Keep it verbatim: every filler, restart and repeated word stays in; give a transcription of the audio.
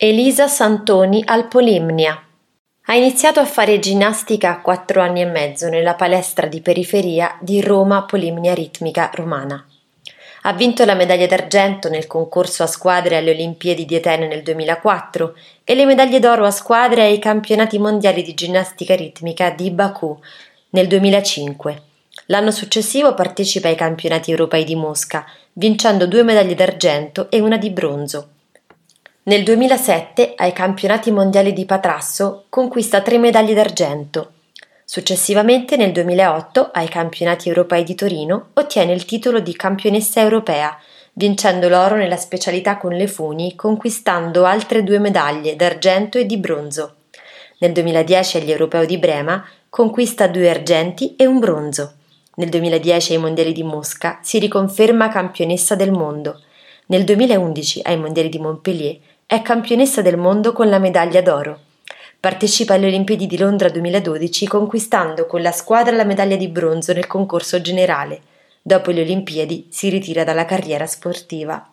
Elisa Santoni al Polimnia. Ha iniziato a fare ginnastica a quattro anni e mezzo nella palestra di periferia di Roma Polimnia Ritmica Romana. Ha vinto la medaglia d'argento nel concorso a squadre alle Olimpiadi di Atene nel duemilaquattro e le medaglie d'oro a squadre ai campionati mondiali di ginnastica ritmica di Baku nel duemilacinque. L'anno successivo partecipa ai campionati europei di Mosca, vincendo due medaglie d'argento e una di bronzo. Nel duemilasette, ai campionati mondiali di Patrasso, conquista tre medaglie d'argento. Successivamente, nel duemilaotto, ai campionati europei di Torino, ottiene il titolo di campionessa europea, vincendo l'oro nella specialità con le funi, conquistando altre due medaglie d'argento e di bronzo. Nel duemiladieci, agli europei di Brema, conquista due argenti e un bronzo. Nel duemiladieci, ai mondiali di Mosca, si riconferma campionessa del mondo. Nel duemilaundici, ai mondiali di Montpellier, è campionessa del mondo con la medaglia d'oro. Partecipa alle Olimpiadi di Londra duemiladodici conquistando con la squadra la medaglia di bronzo nel concorso generale. Dopo le Olimpiadi si ritira dalla carriera sportiva.